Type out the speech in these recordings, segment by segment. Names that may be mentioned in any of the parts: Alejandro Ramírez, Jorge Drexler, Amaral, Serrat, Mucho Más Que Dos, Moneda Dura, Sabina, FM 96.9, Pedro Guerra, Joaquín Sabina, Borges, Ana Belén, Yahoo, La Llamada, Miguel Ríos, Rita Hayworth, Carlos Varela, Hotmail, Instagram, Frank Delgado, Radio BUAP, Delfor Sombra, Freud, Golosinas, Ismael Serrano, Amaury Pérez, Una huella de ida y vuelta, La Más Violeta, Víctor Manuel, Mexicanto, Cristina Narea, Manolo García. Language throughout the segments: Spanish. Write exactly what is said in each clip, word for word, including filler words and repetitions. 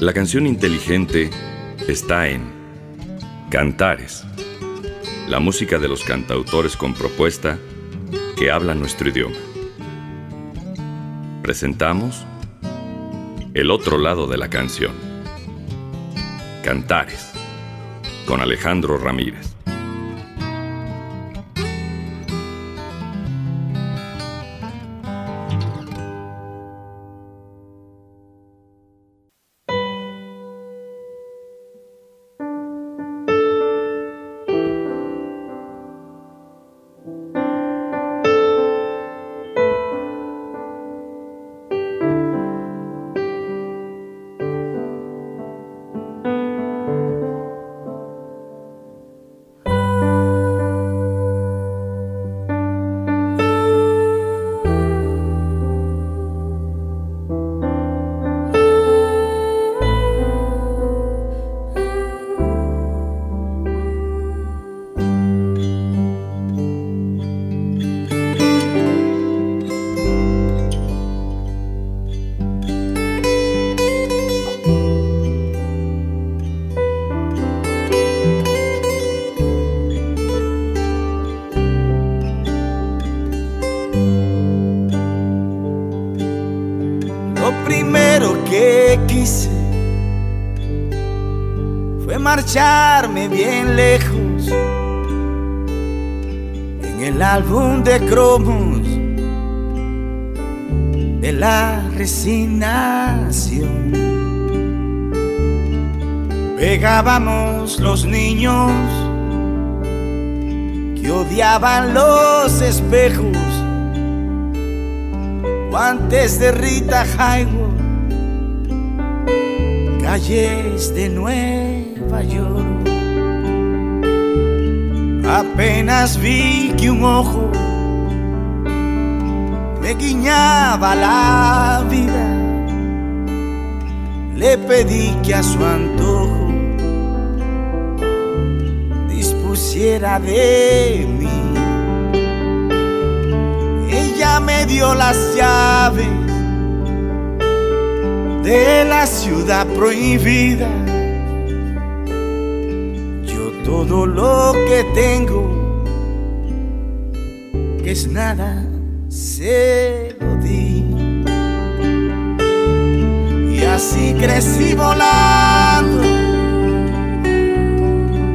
La canción inteligente está en Cantares, la música de los cantautores con propuesta que habla nuestro idioma. Presentamos El otro lado de la canción. Cantares, con Alejandro Ramírez. Marcharme bien lejos en el álbum de cromos de la resignación. Pegábamos los niños que odiaban los espejos, guantes de Rita Hayworth, calles de nuevo York. Apenas vi que un ojo me guiñaba la vida, le pedí que a su antojo dispusiera de mí. Ella me dio las llaves de la ciudad prohibida. Todo lo que tengo, que es nada, se lo di. Y así crecí volando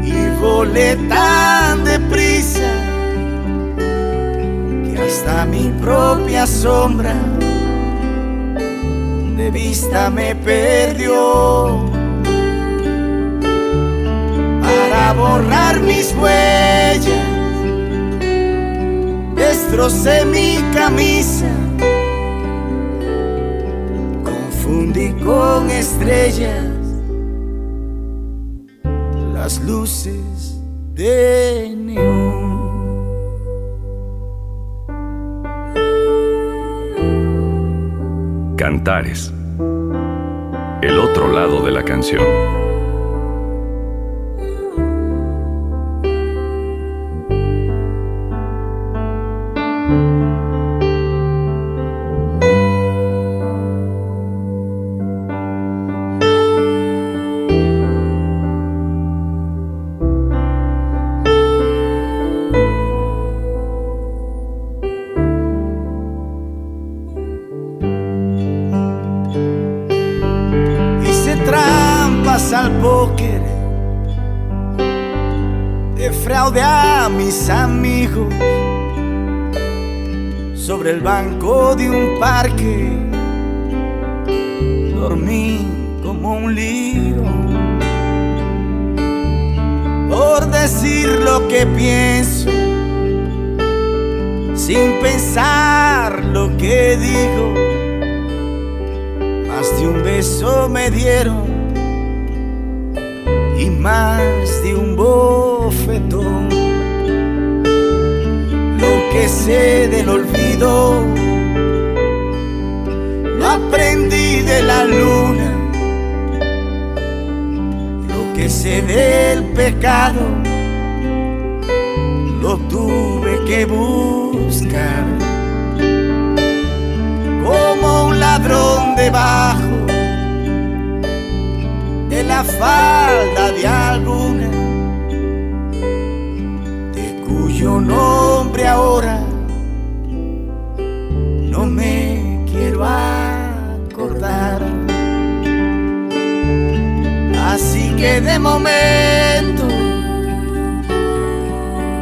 y volé tan deprisa que hasta mi propia sombra de vista me perdió. Para borrar mis huellas, destrocé mi camisa, confundí con estrellas las luces de neón. Cantares, el otro lado de la canción. Sobre el banco de un parque dormí como un león, por decir lo que pienso, sin pensar lo que digo. Más de un beso me dieron y más de un bofetón. Que sé del olvido, lo aprendí de la luna. Lo que sé del pecado, lo tuve que buscar. Como un ladrón debajo de la falda de alguna, de cuyo nombre ahora no me quiero acordar. Así que de momento,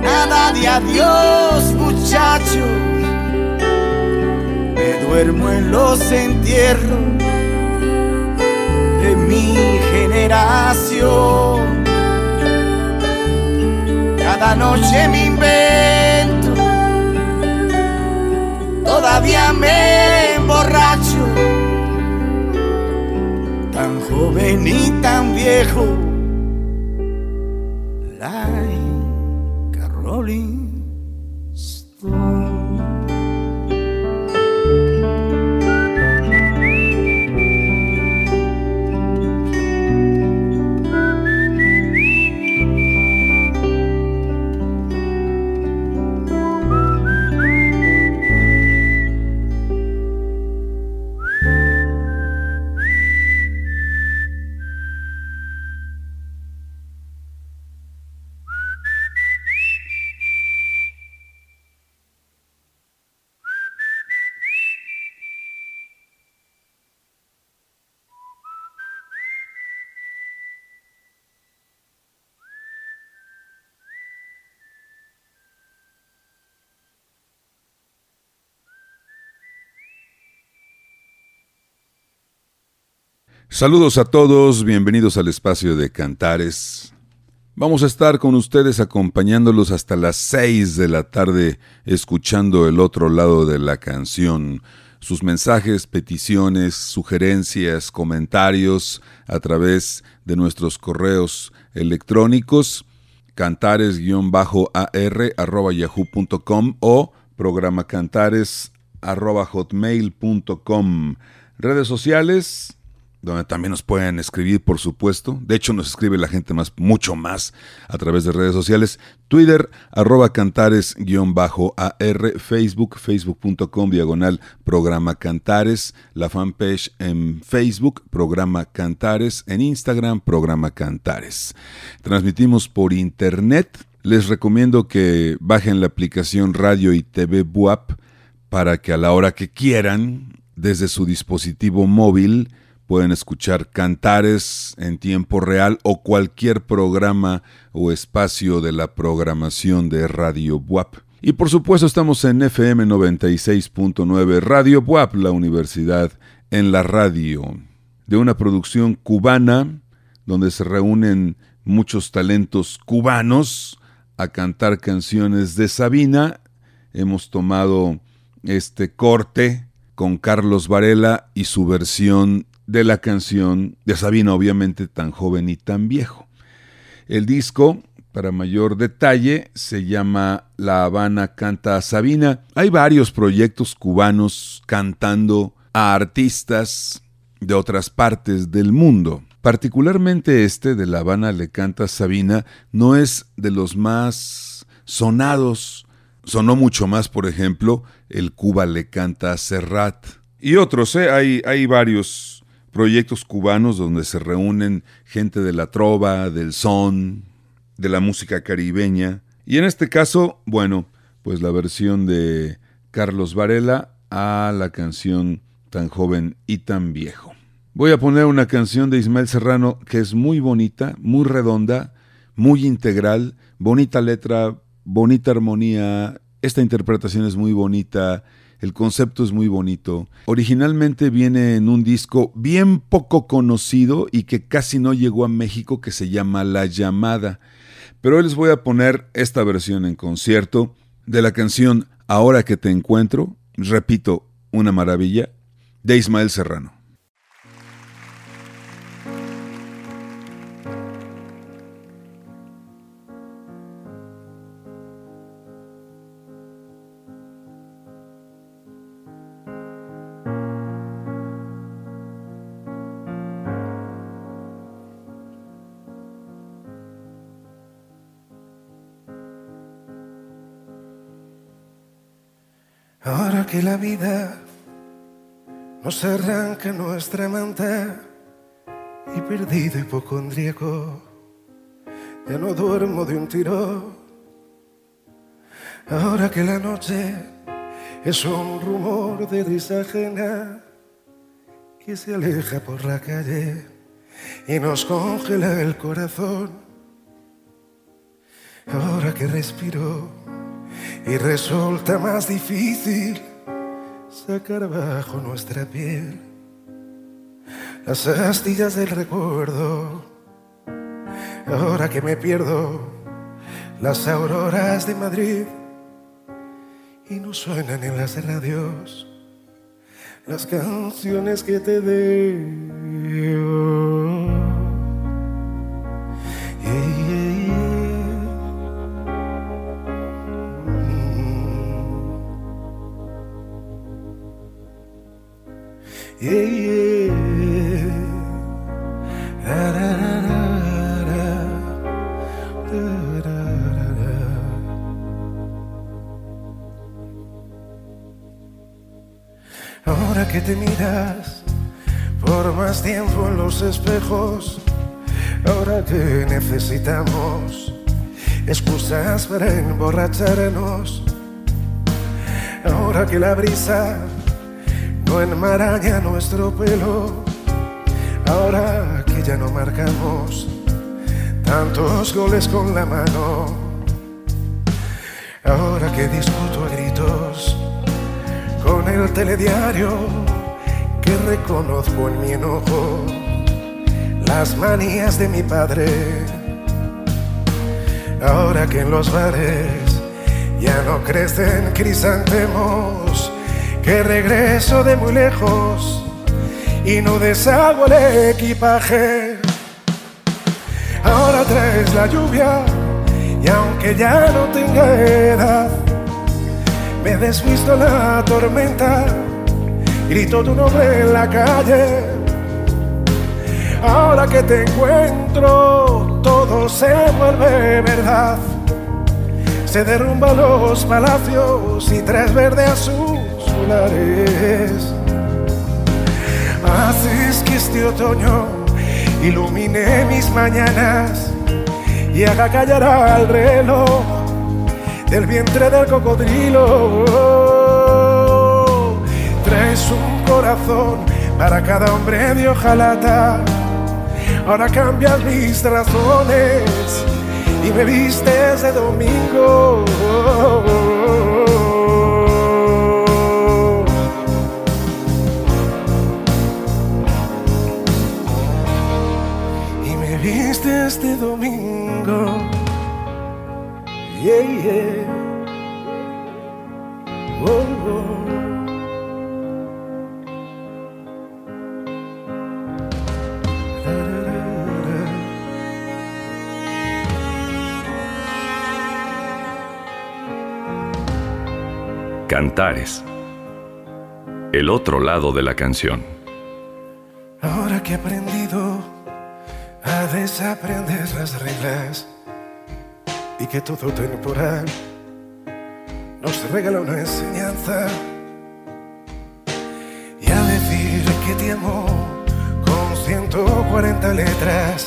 nada de adiós, muchacho. Me duermo en los entierros de mi generación. Cada noche me invento, todavía me emborracho, tan joven y tan viejo. Like a rolling stone. Saludos a todos, bienvenidos al espacio de Cantares. Vamos a estar con ustedes acompañándolos hasta las seis de la tarde, escuchando el otro lado de la canción. Sus mensajes, peticiones, sugerencias, comentarios a través de nuestros correos electrónicos cantares guión ar arroba yahoo punto com o programa cantares arroba hotmail punto com. Redes sociales, donde también nos pueden escribir, por supuesto. De hecho, nos escribe la gente más, mucho más, a través de redes sociales. Twitter, arroba cantares-ar, Facebook, facebook.com, diagonal, programa Cantares, la fanpage en Facebook, programa Cantares, en Instagram, programa Cantares. Transmitimos por internet. Les recomiendo que bajen la aplicación Radio y T V B U A P para que a la hora que quieran, desde su dispositivo móvil, pueden escuchar Cantares en tiempo real o cualquier programa o espacio de la programación de Radio B U A P. Y por supuesto estamos en F M noventa y seis punto nueve Radio B U A P, la universidad en la radio, de una producción cubana donde se reúnen muchos talentos cubanos a cantar canciones de Sabina. Hemos tomado este corte con Carlos Varela y su versión de la canción de Sabina, obviamente tan joven y tan viejo. El disco, para mayor detalle, se llama La Habana Canta a Sabina. Hay varios proyectos cubanos cantando a artistas de otras partes del mundo. Particularmente este de La Habana le canta a Sabina no es de los más sonados. Sonó mucho más, por ejemplo, el Cuba le canta a Serrat. Y otros, ¿eh? hay, hay varios proyectos cubanos donde se reúnen gente de la trova, del son, de la música caribeña. Y en este caso, bueno, pues la versión de Carlos Varela a la canción Tan Joven y Tan Viejo. Voy a poner una canción de Ismael Serrano que es muy bonita, muy redonda, muy integral, bonita letra, bonita armonía. Esta interpretación es muy bonita. El concepto es muy bonito. Originalmente viene en un disco bien poco conocido y que casi no llegó a México, que se llama La Llamada. Pero hoy les voy a poner esta versión en concierto de la canción Ahora que te encuentro, repito, una maravilla, de Ismael Serrano. Ahora que la vida nos arranca nuestra manta y perdido hipocondríaco. Ya no duermo de un tirón, ahora que la noche es un rumor de risa ajena que se aleja por la calle y nos congela el corazón. Ahora que respiro y resulta más difícil sacar bajo nuestra piel las astillas del recuerdo. Ahora que me pierdo las auroras de Madrid y no suenan en las radios las canciones que te debo. Yeah, yeah, yeah. Mm. Yeah, yeah. La, la, la. Ahora que te miras por más tiempo en los espejos, ahora que necesitamos excusas para emborracharnos, ahora que la brisa no enmaraña nuestro pelo, ahora que ya no marcamos tantos goles con la mano, ahora que discuto a gritos con el telediario que reconozco en mi enojo las manías de mi padre. Ahora que en los bares ya no crecen crisantemos, que regreso de muy lejos y no deshago el equipaje. Ahora traes la lluvia y aunque ya no tenga edad, me desvisto la tormenta, grito tu nombre en la calle. Ahora que te encuentro, todo se vuelve verdad. Se derrumban los palacios y tras verde a sus solares. Haces que este otoño ilumine mis mañanas y haga callar al reloj del vientre del cocodrilo. Traes un corazón para cada hombre de hojalata. Ahora cambias mis razones y me vistes de domingo. Y me vistes de domingo. Yeah, yeah. Oh, oh. Da, da, da, da. Cantares. El otro lado de la canción. Ahora que he aprendido a desaprender las reglas y que todo temporal nos regala una enseñanza, y a decir que te amo con ciento cuarenta letras,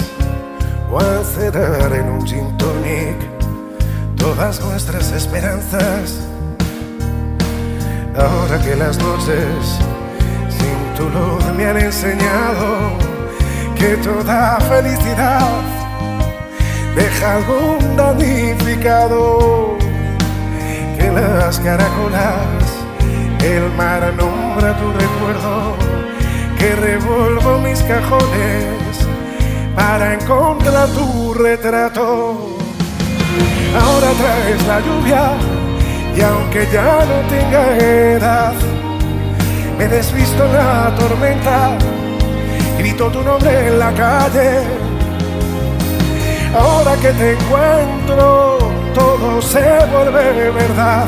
o a cerrar en un gin tonic todas nuestras esperanzas. Ahora que las noches sin tu luz me han enseñado que toda felicidad deja algún damnificado, que las caracolas el mar nombra tu recuerdo, que revuelvo mis cajones para encontrar tu retrato. Ahora traes la lluvia y aunque ya no tenga edad, me desvisto en la tormenta, grito tu nombre en la calle. Ahora que te encuentro, todo se vuelve verdad.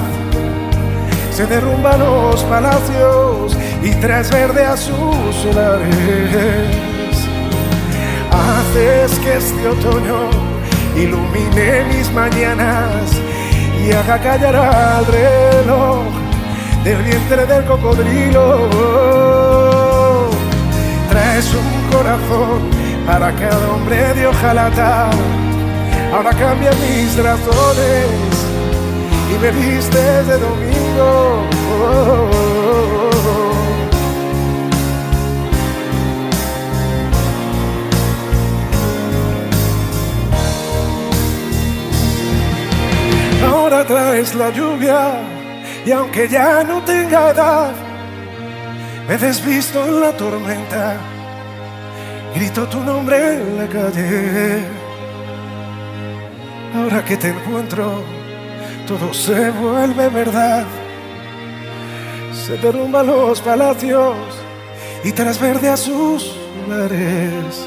Se derrumban los palacios y tras verde a sus solares. Haces que este otoño ilumine mis mañanas y haga callar al reloj del vientre del cocodrilo. Traes un corazón Para cada hombre de hojalata, ahora cambian mis razones y me vistes de domingo. Oh, oh, oh, oh. Ahora traes la lluvia y aunque ya no tenga edad, me desvisto en la tormenta. Grito tu nombre en la calle. Ahora que te encuentro, todo se vuelve verdad. Se derrumban los palacios y tras verde a sus lares,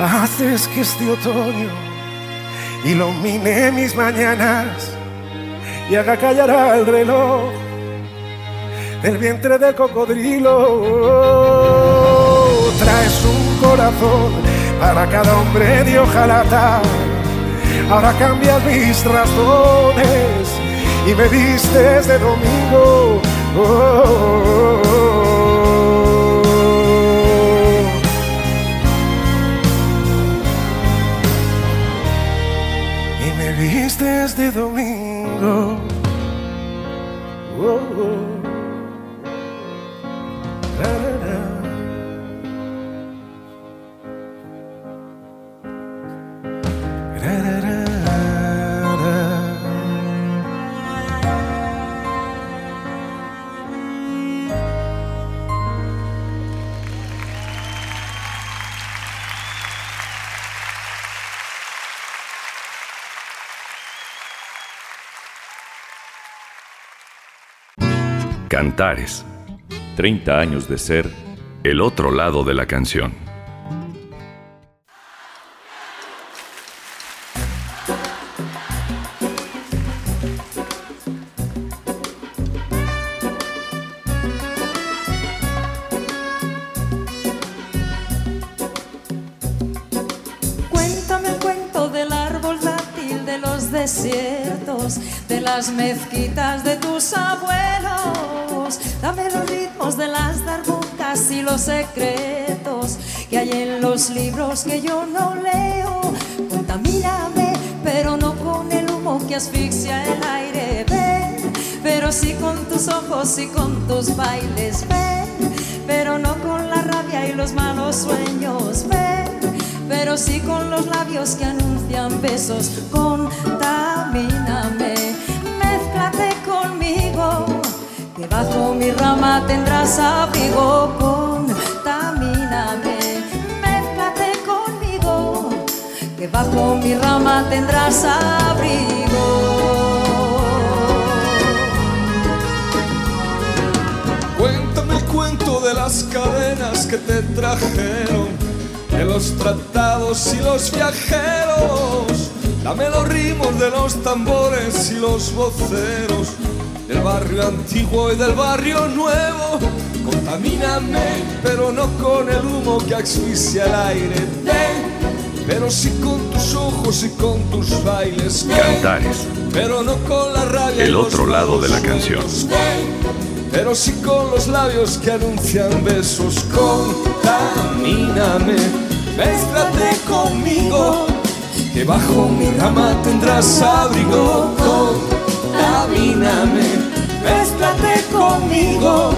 haces que este otoño ilumine mis mañanas y haga callar al reloj del vientre del cocodrilo. Traes un corazón para cada hombre de hojalata, ahora cambias mis razones y me vistes de domingo. Oh, oh, oh. Y me vistes de domingo. Oh, oh. Cantares, treinta años de ser el otro lado de la canción. Cuéntame el cuento del árbol dátil de los desiertos, de las mezquitas de tus abuelos. Dame los ritmos de las darbucas y los secretos que hay en los libros que yo no leo. Contamíname, pero no con el humo que asfixia el aire. Ven, pero sí con tus ojos y con tus bailes. Ven, pero no con la rabia y los malos sueños. Ven, pero sí con los labios que anuncian besos. Contamíname, mézclate conmigo, que bajo mi rama tendrás abrigo. Contamíname, mézclate conmigo, que bajo mi rama tendrás abrigo. Cuéntame el cuento de las cadenas que te trajeron, de los tratados y los viajeros. Dame los ritmos de los tambores y los voceros, del barrio antiguo y del barrio nuevo. Contamíname, pero no con el humo que asfixia el aire. Ven, pero sí con tus ojos y con tus bailes. Ven, Cantares, pero no con la rabia. El otro lado de la canción. Ven, pero sí con los labios que anuncian besos. Contamíname, mézclate conmigo, que bajo mi rama tendrás abrigo. Contamíname, mézclate conmigo,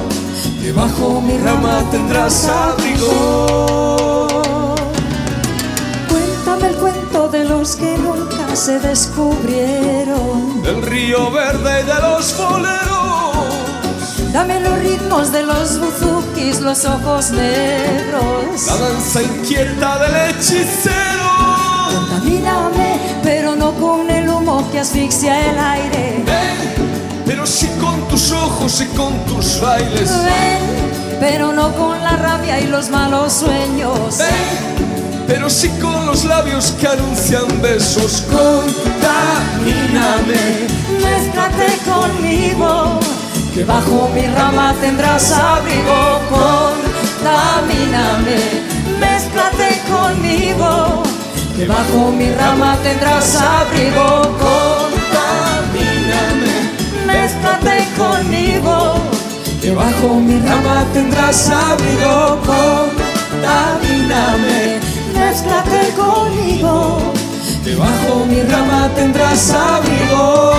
que bajo mi rama tendrás abrigo. Cuéntame el cuento de los que nunca se descubrieron, del río verde y de los boleros. Dame los ritmos de los buzukis, los ojos negros, la danza inquieta del hechicero. Contamíname, pero no con el humo que asfixia el aire. Ven, pero sí con tus ojos y con tus bailes. Ven, pero no con la rabia y los malos sueños. Ven, pero sí con los labios que anuncian besos. Contamíname, mézclate conmigo, que bajo mi rama tendrás abrigo. Contamíname, mézclate conmigo, que bajo mi rama tendrás abrigo. Contamíname, mézclate conmigo, que bajo mi rama tendrás abrigo. Contamíname, contamíname, mezclate conmigo, debajo mi rama tendrás abrigo.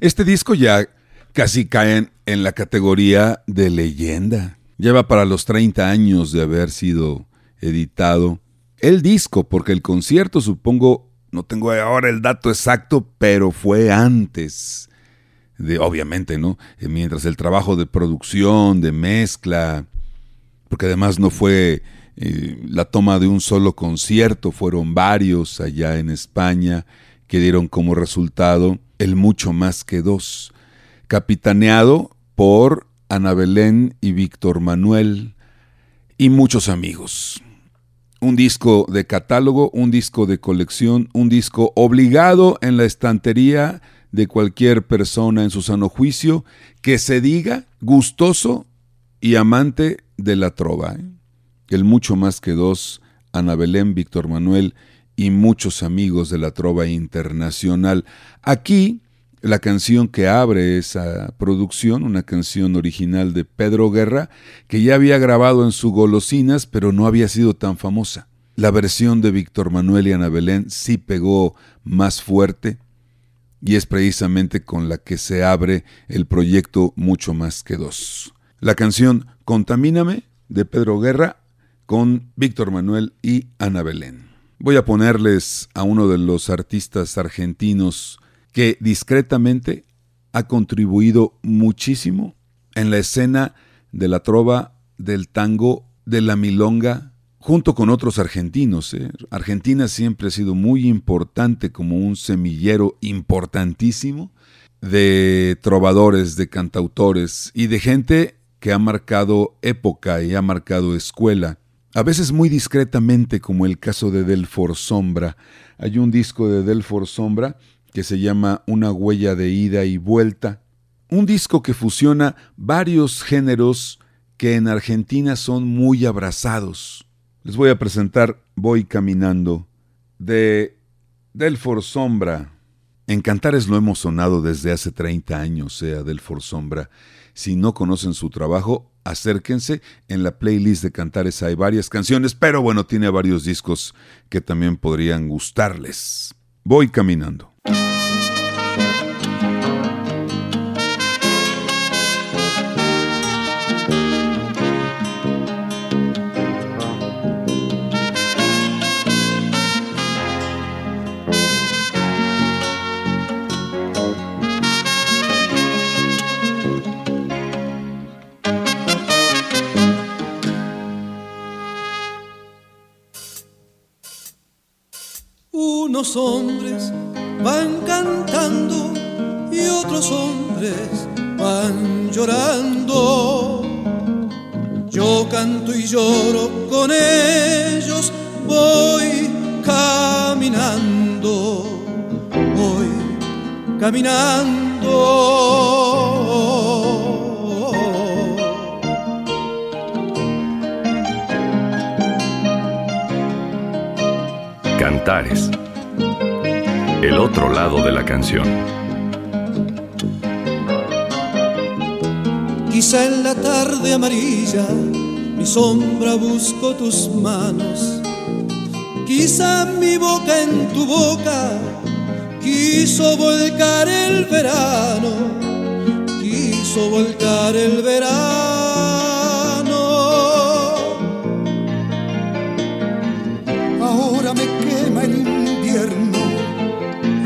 Este disco ya casi cae en la categoría de leyenda. Lleva para los treinta años de haber sido editado el disco, porque el concierto, supongo, no tengo ahora el dato exacto, pero fue antes de, obviamente, ¿no? Mientras el trabajo de producción, de mezcla, porque además no fue eh, la toma de un solo concierto, fueron varios allá en España que dieron como resultado el Mucho Más Que Dos, capitaneado por Ana Belén y Víctor Manuel y muchos amigos. Un disco de catálogo, un disco de colección, un disco obligado en la estantería de cualquier persona en su sano juicio que se diga gustoso y amante de la trova. El Mucho Más Que Dos, Ana Belén, Víctor Manuel y muchos amigos de la trova internacional. Aquí, la canción que abre esa producción, una canción original de Pedro Guerra, que ya había grabado en su Golosinas, pero no había sido tan famosa. La versión de Víctor Manuel y Ana Belén sí pegó más fuerte, y es precisamente con la que se abre el proyecto Mucho Más Que Dos. La canción Contamíname, de Pedro Guerra, con Víctor Manuel y Ana Belén. Voy a ponerles a uno de los artistas argentinos que discretamente ha contribuido muchísimo en la escena de la trova, del tango, de la milonga, junto con otros argentinos. ¿eh? Argentina siempre ha sido muy importante como un semillero importantísimo de trovadores, de cantautores y de gente que ha marcado época y ha marcado escuela. A veces muy discretamente, como el caso de Delfor Sombra. Hay un disco de Delfor Sombra que se llama Una huella de ida y vuelta. Un disco que fusiona varios géneros que en Argentina son muy abrazados. Les voy a presentar Voy Caminando, de Delfor Sombra. En Cantares lo hemos sonado desde hace treinta años, sea Delfor Sombra. Si no conocen su trabajo, acérquense. En la playlist de Cantares hay varias canciones, pero bueno, tiene varios discos que también podrían gustarles. Voy caminando. Unos hombres van cantando y otros hombres van llorando. Yo canto y lloro con ellos, voy caminando, voy caminando. Cantares. El otro lado de la canción. Quizá en la tarde amarilla mi sombra busco tus manos. Quizá mi boca en tu boca quiso volcar el verano. Quiso volcar el verano. Ahora me quema el invierno.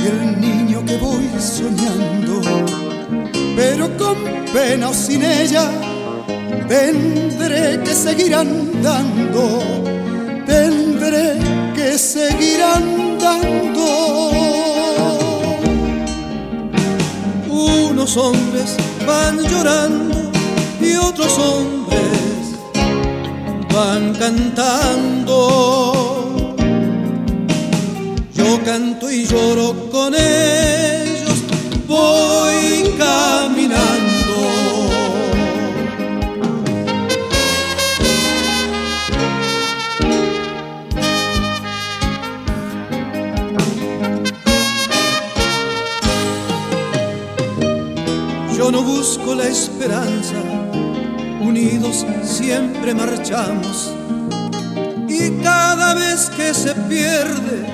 El niño que voy soñando, pero con pena o sin ella, tendré que seguir andando, tendré que seguir andando. Unos hombres van llorando y otros hombres van cantando. Yo canto y lloro con ellos, voy caminando. bajo la esperanza, unidos siempre marchamos. Y cada vez que se pierde,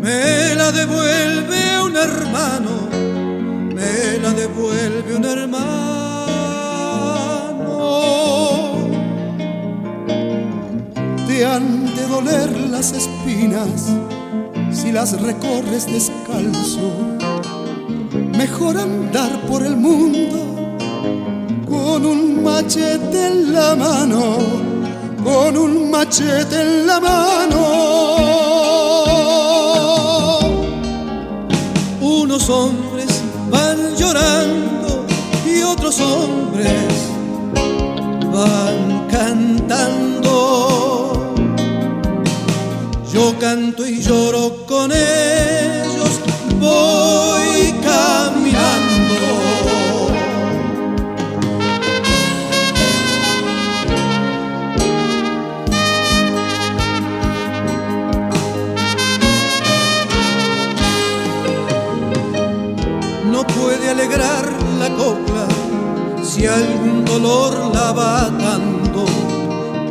me la devuelve un hermano, me la devuelve un hermano. Te han de doler las espinas si las recorres descalzo. Mejor andar por el mundo con un machete en la mano, con un machete en la mano. Unos hombres van llorando y otros hombres van cantando. Yo canto y lloro con ellos, voy caminando. No puede alegrar la copla si algún dolor la va dando.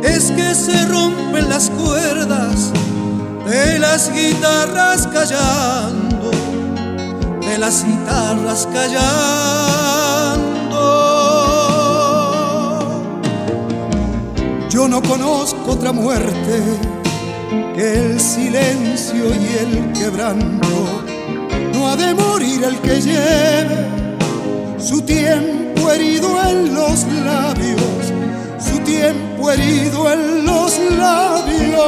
Es que se rompen las cuerdas de las guitarras callando, de las guitarras callando. Yo no conozco otra muerte que el silencio y el quebranto. No ha de morir el que lleve su tiempo herido en los labios, su tiempo herido en los labios.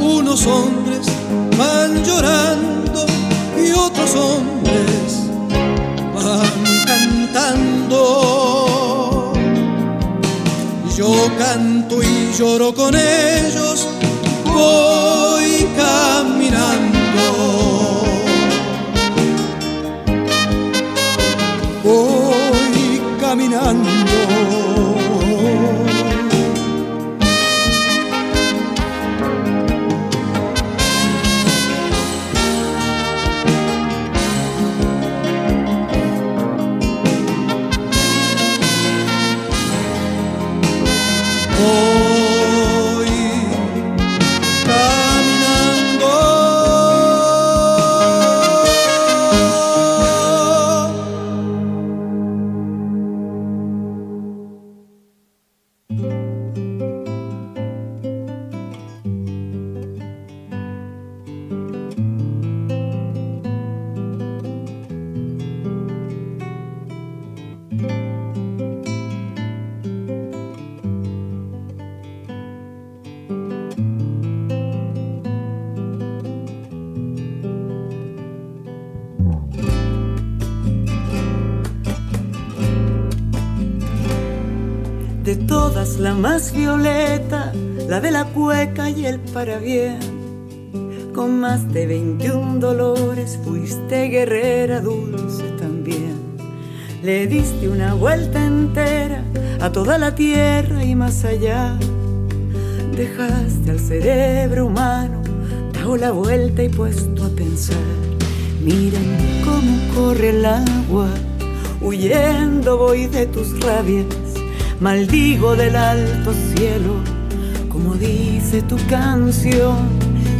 Unos hombres van llorando y otros hombres van cantando. Yo canto y lloro con ellos, voy caminando. Voy caminando. La más violeta, la de la cueca y el parabién. Con más de veintiún dolores fuiste guerrera dulce también. Le diste una vuelta entera a toda la tierra y más allá. Dejaste al cerebro humano dado la vuelta y puesto a pensar. Miren cómo corre el agua, huyendo voy de tus rabias. Maldigo del alto cielo, como dice tu canción.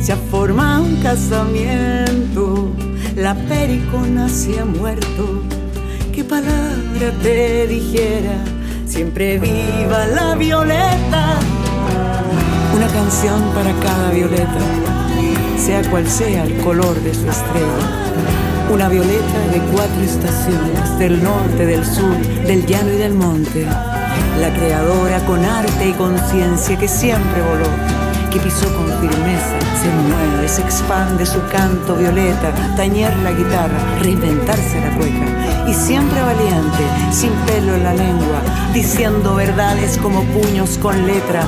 Se ha formado un casamiento, la pericona se ha muerto. ¿Qué palabra te dijera? Siempre viva la violeta. Una canción para cada violeta, sea cual sea el color de su estrella. Una violeta de cuatro estaciones, del norte, del sur, del llano y del monte. La creadora con arte y conciencia que siempre voló, que pisó con firmeza, se mueve, se expande su canto violeta, tañer la guitarra, reinventarse la cueca. Y siempre valiente, sin pelo en la lengua, diciendo verdades como puños con letra,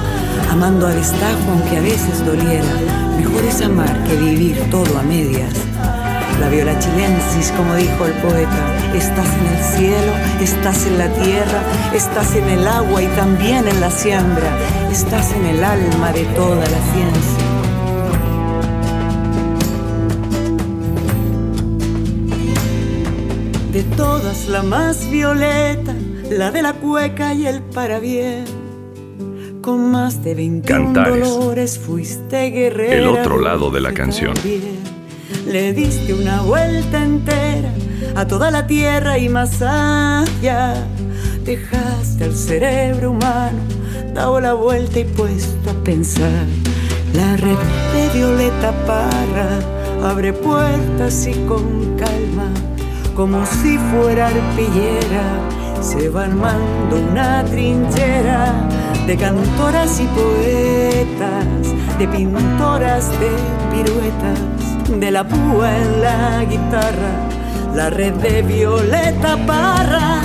amando a destajo aunque a veces doliera. Mejor es amar que vivir todo a medias. La viola chilensis, como dijo el poeta, estás en el cielo, estás en la tierra, estás en el agua y también en la siembra, estás en el alma de toda la ciencia. todas la más violeta, la de la cueca y el parabién. Con más de veintiún dolores fuiste guerrera. El otro lado de la canción. Le diste una vuelta entera a toda la tierra y más allá. Dejaste al cerebro humano dado la vuelta y puesto a pensar. La red de Violeta Parra abre puertas y con calma, como si fuera arpillera, se va armando una trinchera de cantoras y poetas, de pintoras, de piruetas, de la púa en la guitarra. La red de Violeta Parra.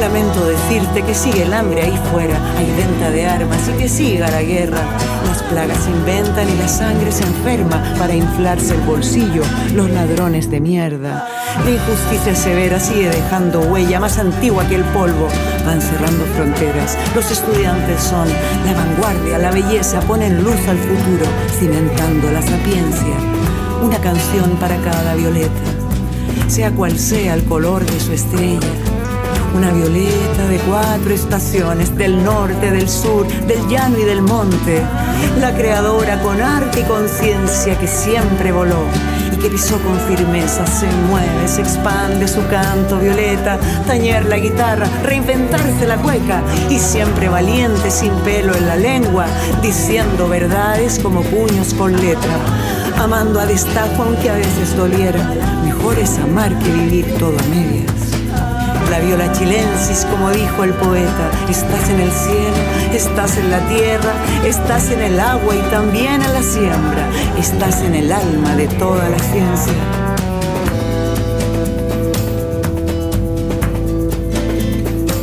Lamento decirte que sigue el hambre ahí fuera, hay venta de armas y que siga la guerra. Las plagas se inventan y la sangre se enferma para inflarse el bolsillo, los ladrones de mierda. La injusticia severa sigue dejando huella más antigua que el polvo. Van cerrando fronteras, los estudiantes son la vanguardia, la belleza, ponen luz al futuro, cimentando la sapiencia. Una canción para cada violeta, sea cual sea el color de su estrella. Una violeta de cuatro estaciones, del norte, del sur, del llano y del monte. La creadora con arte y conciencia que siempre voló y que pisó con firmeza, se mueve, se expande su canto violeta. Tañer la guitarra, reinventarse la cueca y siempre valiente, sin pelo en la lengua, diciendo verdades como puños con letra. Amando a destajo aunque a veces doliera, mejor es amar que vivir todo a medias. La viola chilensis, como dijo el poeta, estás en el cielo, estás en la tierra, estás en el agua y también en la siembra, estás en el alma de toda la ciencia.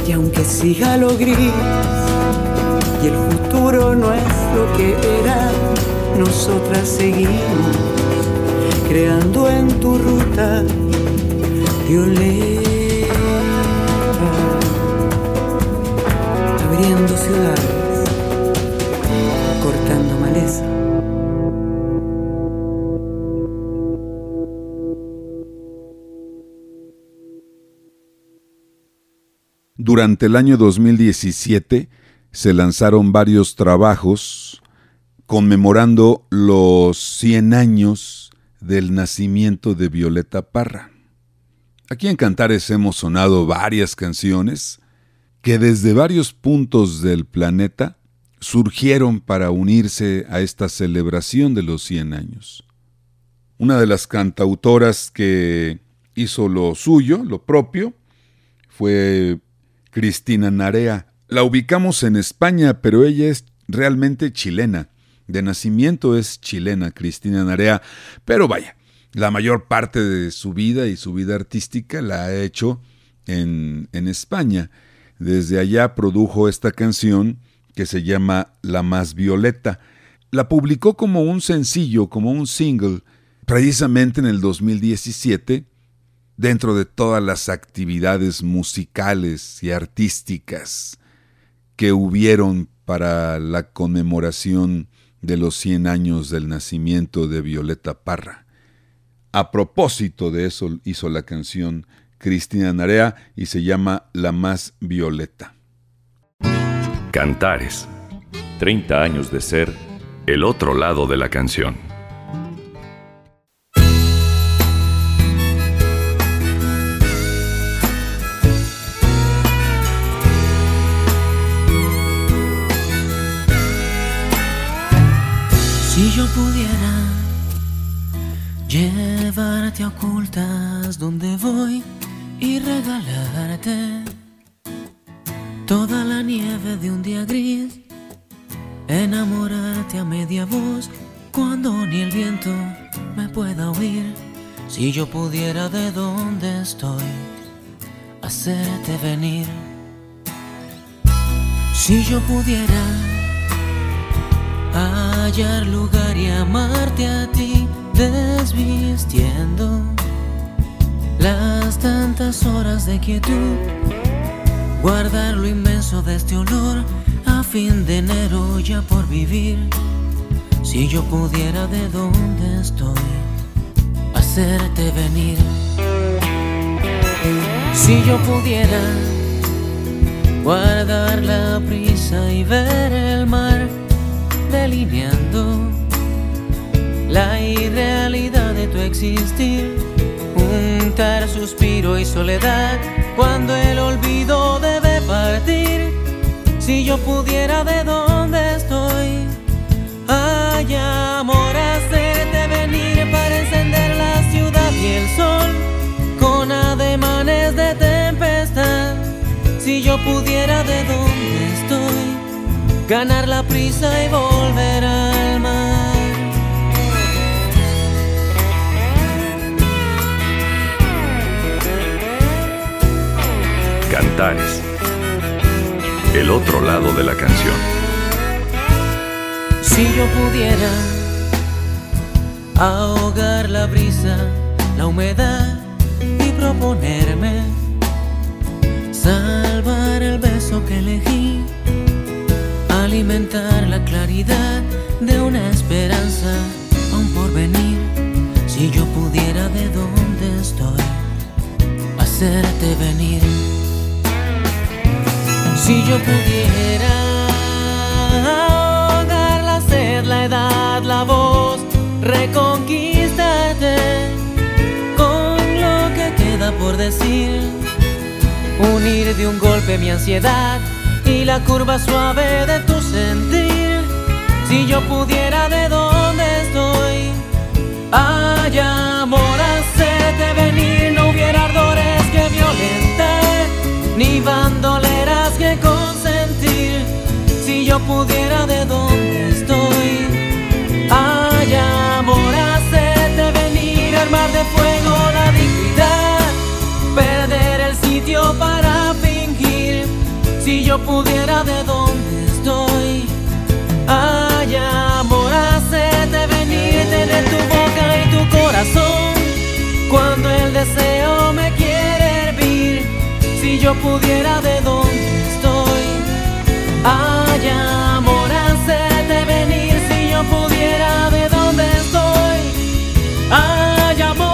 Y aunque siga lo gris y el futuro no es lo que era, nosotras seguimos creando en tu ruta violeta. Abriendo ciudades, cortando maleza. Durante el año dos mil diecisiete se lanzaron varios trabajos conmemorando los cien años del nacimiento de Violeta Parra. Aquí en Cantares hemos sonado varias canciones que desde varios puntos del planeta surgieron para unirse a esta celebración de los cien años. Una de las cantautoras que hizo lo suyo, lo propio, fue Cristina Narea. La ubicamos en España, pero ella es realmente chilena. De nacimiento es chilena, Cristina Narea, pero vaya, la mayor parte de su vida y su vida artística la ha hecho en, en España. Desde allá produjo esta canción que se llama La Más Violeta. La publicó como un sencillo, como un single, precisamente en el dos mil diecisiete, dentro de todas las actividades musicales y artísticas que hubieron para la conmemoración de los cien años del nacimiento de Violeta Parra. A propósito de eso hizo la canción Cristina Narea y se llama La Más Violeta. Cantares, treinta años de ser el otro lado de la canción. Si yo pudiera llevarte a ocultas donde voy y regalarte toda la nieve de un día gris, enamorarte a media voz cuando ni el viento me pueda oír. Si yo pudiera de donde estoy hacerte venir. Si yo pudiera hallar lugar y amarte a ti, desvistiendo las tantas horas de quietud, guardar lo inmenso de este olor a fin de enero ya por vivir. Si yo pudiera de donde estoy hacerte venir. Si yo pudiera guardar la brisa y ver el mar delineando la irrealidad de tu existir, juntar suspiro y soledad cuando el olvido debe partir. Si yo pudiera de donde estoy, ay amor, hacerte venir para encender la ciudad y el sol con ademanes de tempestad. Si yo pudiera de donde estoy, ganar la prisa y volver al mar. Cantares, el otro lado de la canción. Si yo pudiera ahogar la brisa, la humedad y proponerme salvar el beso que elegí, alimentar la claridad de una esperanza aún por venir. Si yo pudiera de donde estoy, hacerte venir. Si yo pudiera ahogar la sed, la edad, la voz, reconquistarte con lo que queda por decir, unir de un golpe mi ansiedad y la curva suave de tu sentir. Si yo pudiera de dónde estoy, ay amor, hacerte venir, no hubiera ardores que violentar ni bandoleras que consentir. Si yo pudiera de dónde estoy, ay amor, hacerte venir, armar de fuego la dignidad, perder el sitio para fingir. Si yo pudiera de dónde estoy, ay amor, hacerte venir, tener tu boca y tu corazón cuando el deseo me quiere hervir. Si yo pudiera de dónde estoy, ay amor, hacerte venir. Si yo pudiera de dónde estoy, ay amor,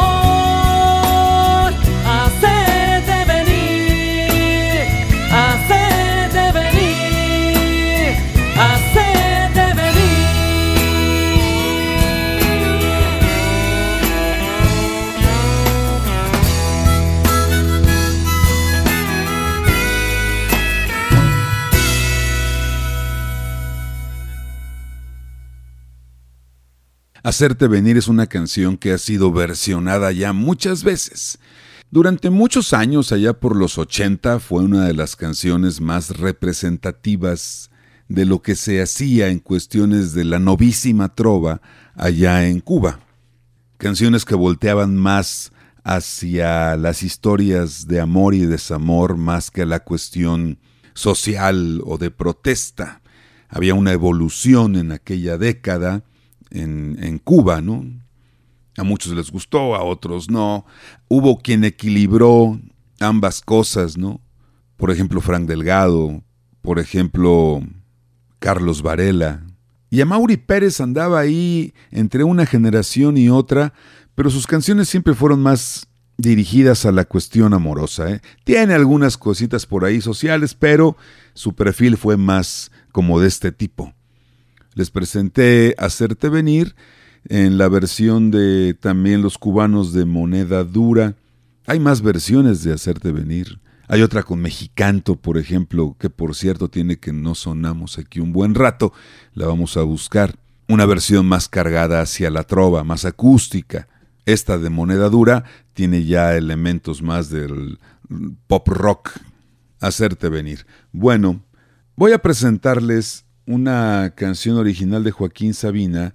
hacerte venir, hacerte venir, hacerte venir. Hacerte venir es una canción que ha sido versionada ya muchas veces. Durante muchos años, allá por los ochenta, fue una de las canciones más representativas de lo que se hacía en cuestiones de la novísima trova allá en Cuba. Canciones que volteaban más hacia las historias de amor y desamor más que la cuestión social o de protesta. Había una evolución en aquella década En, en Cuba, ¿no? A muchos les gustó, a otros no. Hubo quien equilibró ambas cosas, ¿no? Por ejemplo, Frank Delgado, por ejemplo, Carlos Varela. Y Amaury Pérez andaba ahí entre una generación y otra, pero sus canciones siempre fueron más dirigidas a la cuestión amorosa, ¿eh? Tiene algunas cositas por ahí sociales, pero su perfil fue más como de este tipo. Les presenté Hacerte Venir en la versión de también los cubanos de Moneda Dura. Hay más versiones de Hacerte Venir. Hay otra con Mexicanto, por ejemplo, que por cierto tiene que no sonamos aquí un buen rato. La vamos a buscar. Una versión más cargada hacia la trova, más acústica. Esta de Moneda Dura tiene ya elementos más del pop rock. Hacerte Venir. Bueno, voy a presentarles una canción original de Joaquín Sabina,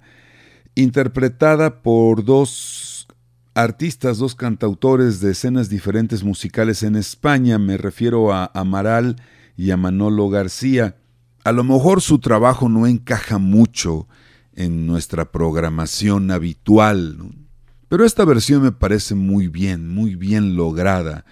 interpretada por dos artistas, dos cantautores de escenas diferentes musicales en España. Me refiero a Amaral y a Manolo García. A lo mejor su trabajo no encaja mucho en nuestra programación habitual, ¿no? Pero esta versión me parece muy bien, muy bien lograda.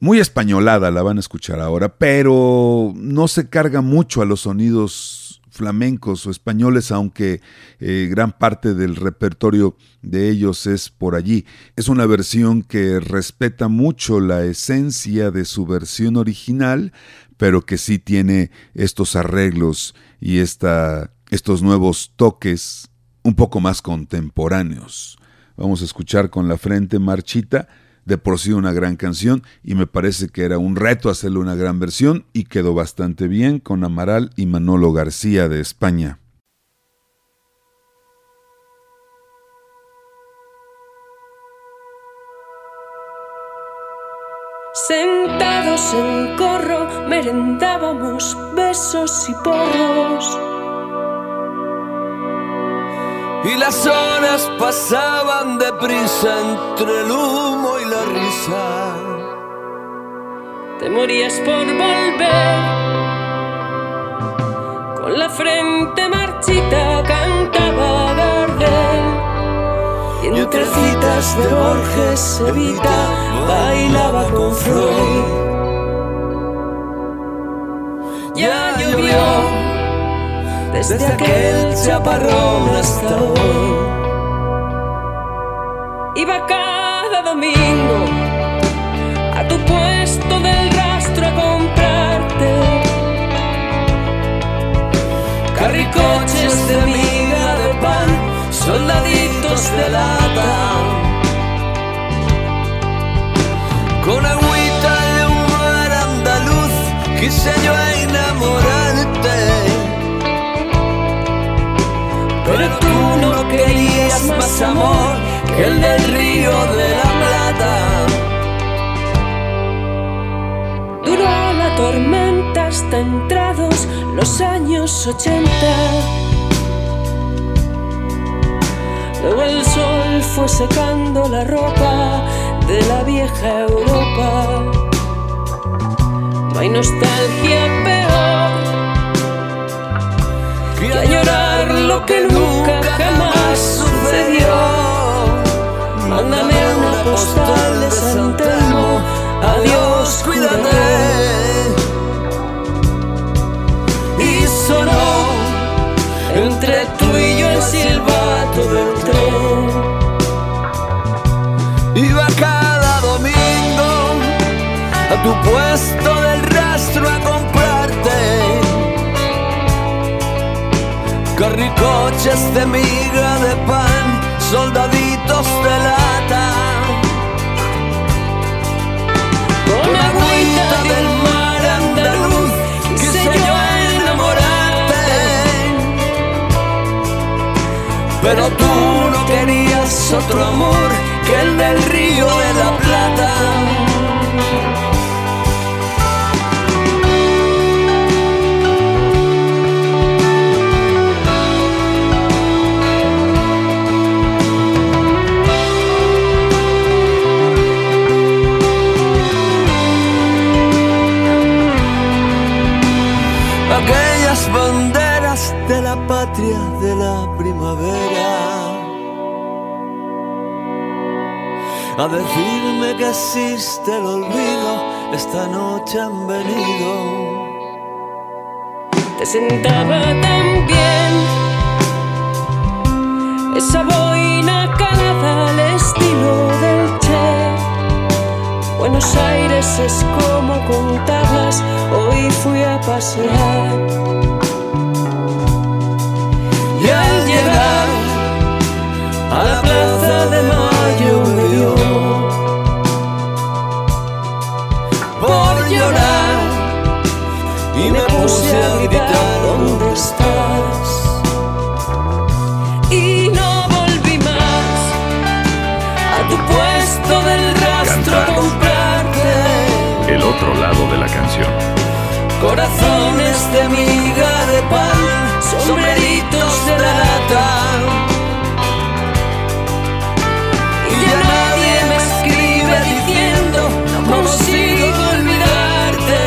Muy españolada, la van a escuchar ahora, pero no se carga mucho a los sonidos flamencos o españoles, aunque eh, gran parte del repertorio de ellos es por allí. Es una versión que respeta mucho la esencia de su versión original, pero que sí tiene estos arreglos y esta, estos nuevos toques un poco más contemporáneos. Vamos a escuchar Con la frente marchita, de por sí una gran canción, y me parece que era un reto hacerle una gran versión y quedó bastante bien con Amaral y Manolo García de España. Sentados en corro merendábamos besos y porros, y las horas pasaban deprisa entre el humo y la risa. Te morías por volver, con la frente marchita cantaba Gardel, y entre citas de Borges, Evita bailaba con Freud. Ya llovió desde aquel chaparrón hasta hoy. Iba cada domingo a tu puesto del rastro a comprarte carricoches de miga de pan, soldaditos de lata, con agüita de un mar andaluz quise yo enamorarte. Pero tú no querías más amor que el del Río de la Plata. Duró la tormenta hasta entrados los años ochenta. Luego el sol fue secando la ropa de la vieja Europa. No hay nostalgia peor que a llorar lo que nunca jamás sucedió. Mándame una postal de San Telmo, adiós, cuídate. Y sonó entre tú y yo el silbato del tren. Iba cada domingo a tu puesto del rastro a comprarte carricoches de miga de pan, soldaditos de lata, con agüita del mar andaluz quise yo enamorarte. Pero tú no querías otro amor que el del Río de la Plata. Aquellas banderas de la patria de la primavera a decirme que existe el olvido, esta noche han venido. Te sentaba tan bien esa boina calada al estilo del Che. Buenos Aires es como contabas, hoy fui a pasear. Y al llegar a la Plaza de Mayo me dio por llorar y me puse a gritar ¿dónde estás? Y no volví más a tu puesto del rastro a comprarte el otro lado de la canción. Corazones de miga de pan, sombreritos de lata. Y ya nadie me escribe diciendo no consigo olvidarte.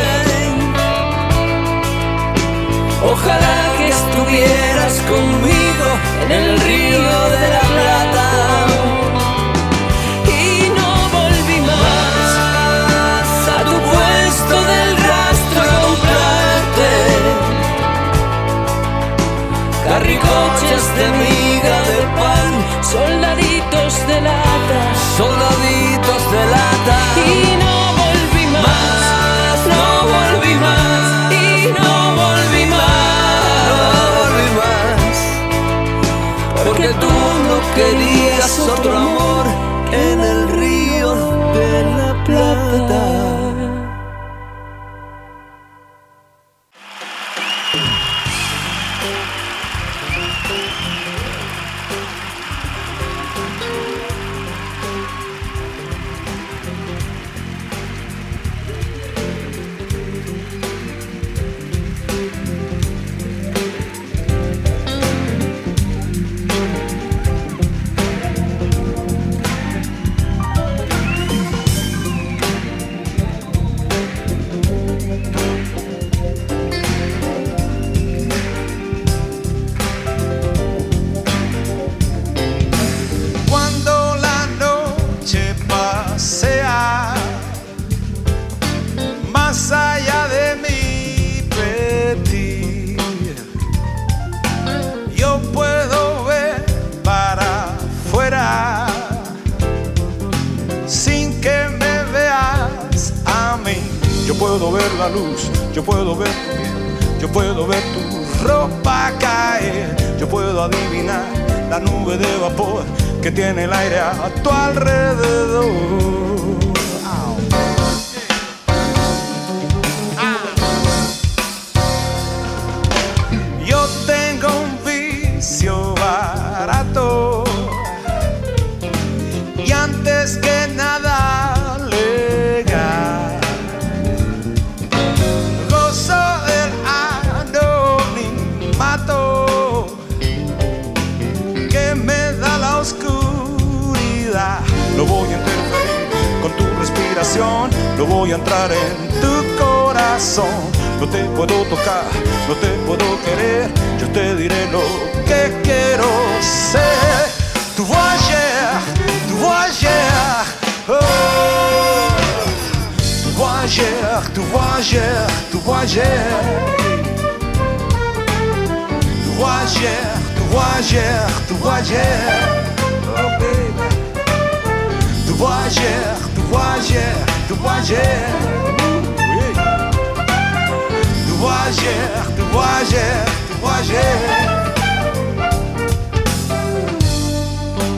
Ojalá que estuvieras conmigo en el Río de la Plata. de miga de pan, soldaditos de lata, soldaditos de lata. Y no volví más, más no, no volví más, y no volví más, no volví más, porque tú no querías otro amor en el río de la Plata.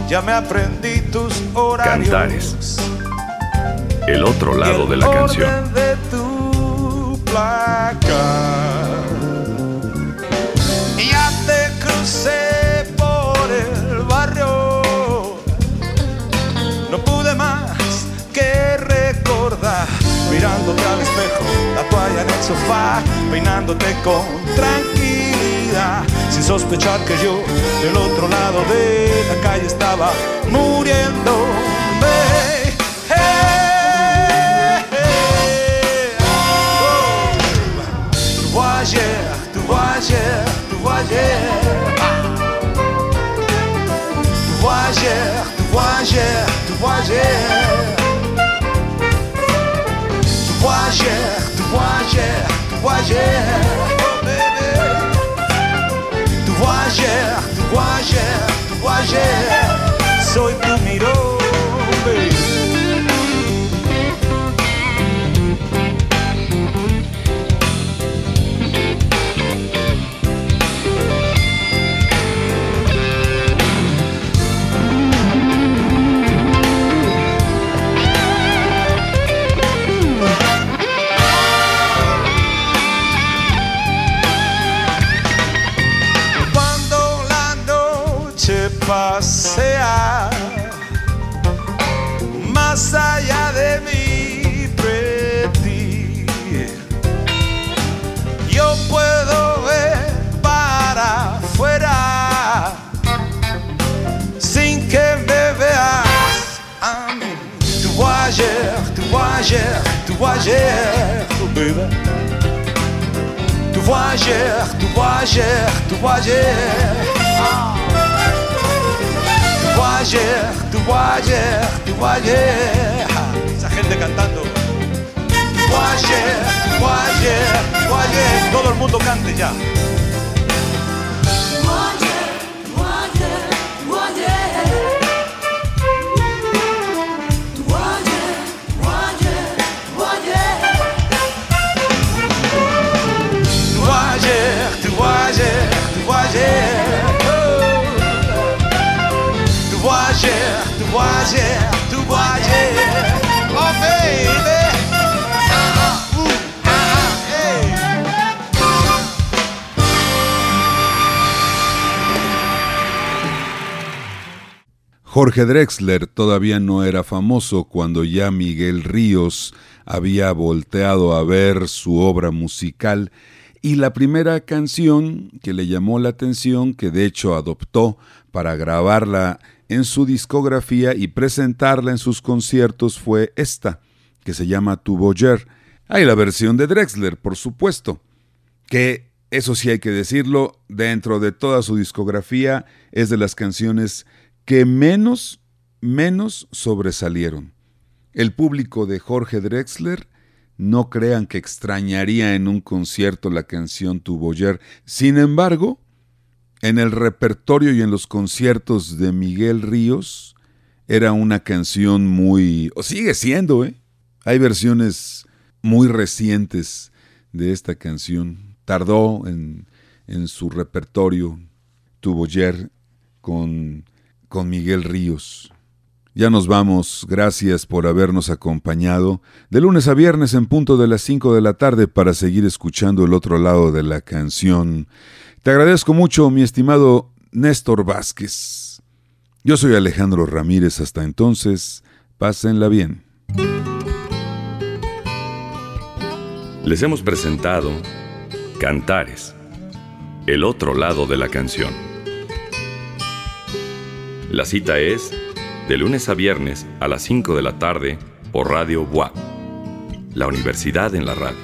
Ya me aprendí tus horarios. Cantares. El otro lado de la canción. El orden de tu placa. Ya te crucé por el barrio. No pude más que recordar. Mirándote al espejo, la toalla en el sofá, peinándote con tranquilidad, sin sospechar que yo del otro lado de la calle estaba muriendo. Hey, hey, hey. Oh. Tu voyage, tu voyage, tu voyage. Tu voyage, tu voyage, tu voyage. Tu voyage, tu voyage, tu voyage, oh baby. Tu voyage, tu voyage, tu voyage, soy tu miró, baby. Pasea más allá de mi pretí, yo puedo ver para afuera sin que me veas a mí. Tu voyage, tu voyage, tu voyage, oh baby. Tu voyage, tu voyage, tu voyage, ah. Ayer, tu ayer, tu ayer, esa gente cantando. Tu ayer, tu ayer, tu ayer, todo el mundo cante ya. Tu ayer, tu ayer. Jorge Drexler todavía no era famoso cuando ya Miguel Ríos había volteado a ver su obra musical, y la primera canción que le llamó la atención, que de hecho adoptó para grabarla en su discografía y presentarla en sus conciertos, fue esta, que se llama Tu Voyeur. Hay la versión de Drexler, por supuesto, que, eso sí hay que decirlo, dentro de toda su discografía es de las canciones que menos, menos sobresalieron. El público de Jorge Drexler, no crean que extrañaría en un concierto la canción Tu Voyeur. Sin embargo, en el repertorio y en los conciertos de Miguel Ríos, era una canción muy... o sigue siendo, ¿eh? Hay versiones muy recientes de esta canción. Tardó en, en su repertorio Tu Voyeur con, con Miguel Ríos. Ya nos vamos, gracias por habernos acompañado de lunes a viernes en punto de las cinco de la tarde para seguir escuchando El Otro Lado de la Canción. Te agradezco mucho, mi estimado Néstor Vázquez. Yo soy Alejandro Ramírez, hasta entonces, pásenla bien. Les hemos presentado Cantares, El Otro Lado de la Canción. La cita es de lunes a viernes a las cinco de la tarde por Radio B U A P, la universidad en la radio.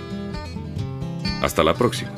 Hasta la próxima.